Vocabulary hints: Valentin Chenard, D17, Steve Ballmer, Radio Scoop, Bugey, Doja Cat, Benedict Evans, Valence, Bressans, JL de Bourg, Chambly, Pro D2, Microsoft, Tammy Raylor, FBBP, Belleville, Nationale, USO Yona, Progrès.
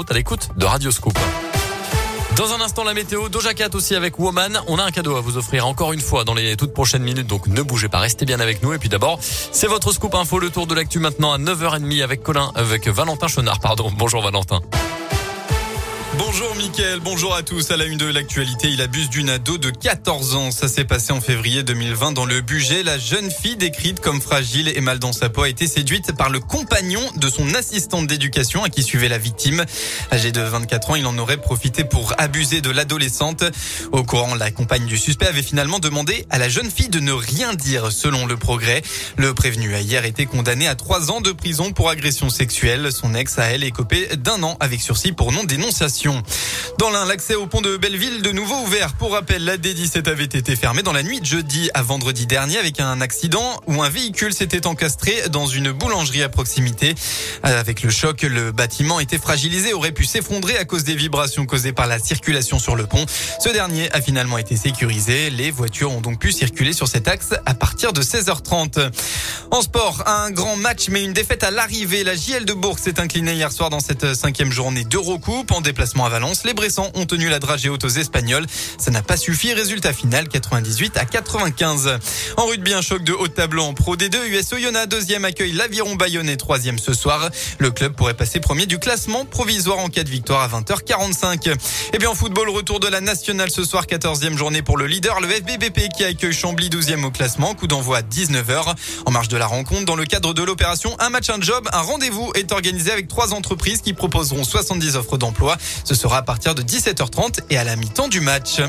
route à l'écoute de Radio Scoop. Dans un instant, la météo, Doja Cat aussi avec Woman. On a un cadeau à vous offrir encore une fois dans les toutes prochaines minutes, donc ne bougez pas, restez bien avec nous. Et puis d'abord, c'est votre Scoop Info, le tour de l'actu maintenant à 9h30 avec Valentin Chenard, pardon. Bonjour Valentin. Bonjour Mickaël, bonjour à tous. À la une de l'actualité, il abuse d'une ado de 14 ans. Ça s'est passé en février 2020 dans le Bugey. La jeune fille, décrite comme fragile et mal dans sa peau, a été séduite par le compagnon de son assistante d'éducation à qui suivait la victime. Âgé de 24 ans, il en aurait profité pour abuser de l'adolescente. Au courant, la compagne du suspect avait finalement demandé à la jeune fille de ne rien dire, selon le Progrès. Le prévenu a hier été condamné à 3 ans de prison pour agression sexuelle. Son ex a, elle, écopé d'un an avec sursis pour non-dénonciation. Dans l'Ain, l'accès au pont de Belleville de nouveau ouvert. Pour rappel, la D17 avait été fermée dans la nuit de jeudi à vendredi dernier avec un accident où un véhicule s'était encastré dans une boulangerie à proximité. Avec le choc, le bâtiment était fragilisé, aurait pu s'effondrer à cause des vibrations causées par la circulation sur le pont. Ce dernier a finalement été sécurisé. Les voitures ont donc pu circuler sur cet axe à partir de 16h30. En sport, un grand match mais une défaite à l'arrivée. La JL de Bourg s'est inclinée hier soir dans cette 5e journée d'Eurocoupe en déplacement à Valence. Les Bressans ont tenu la dragée haute aux Espagnols. Ça n'a pas suffi. Résultat final, 98 à 95. En rugby, un choc de haut de tableau en Pro D2. USO Yona, 2e, accueille l'Aviron Bayonnais, 3e ce soir. Le club pourrait passer premier du classement provisoire en cas de victoire à 20h45. Et bien en football, retour de la Nationale ce soir, 14e journée pour le leader, le FBBP, qui accueille Chambly, 12e au classement. Coup d'envoi à 19h. En marge de la rencontre, dans le cadre de l'opération Un match, un job, un rendez-vous est organisé avec 3 entreprises qui proposeront 70 offres d'emploi. Ce sera à partir de 17h30 et à la mi-temps du match.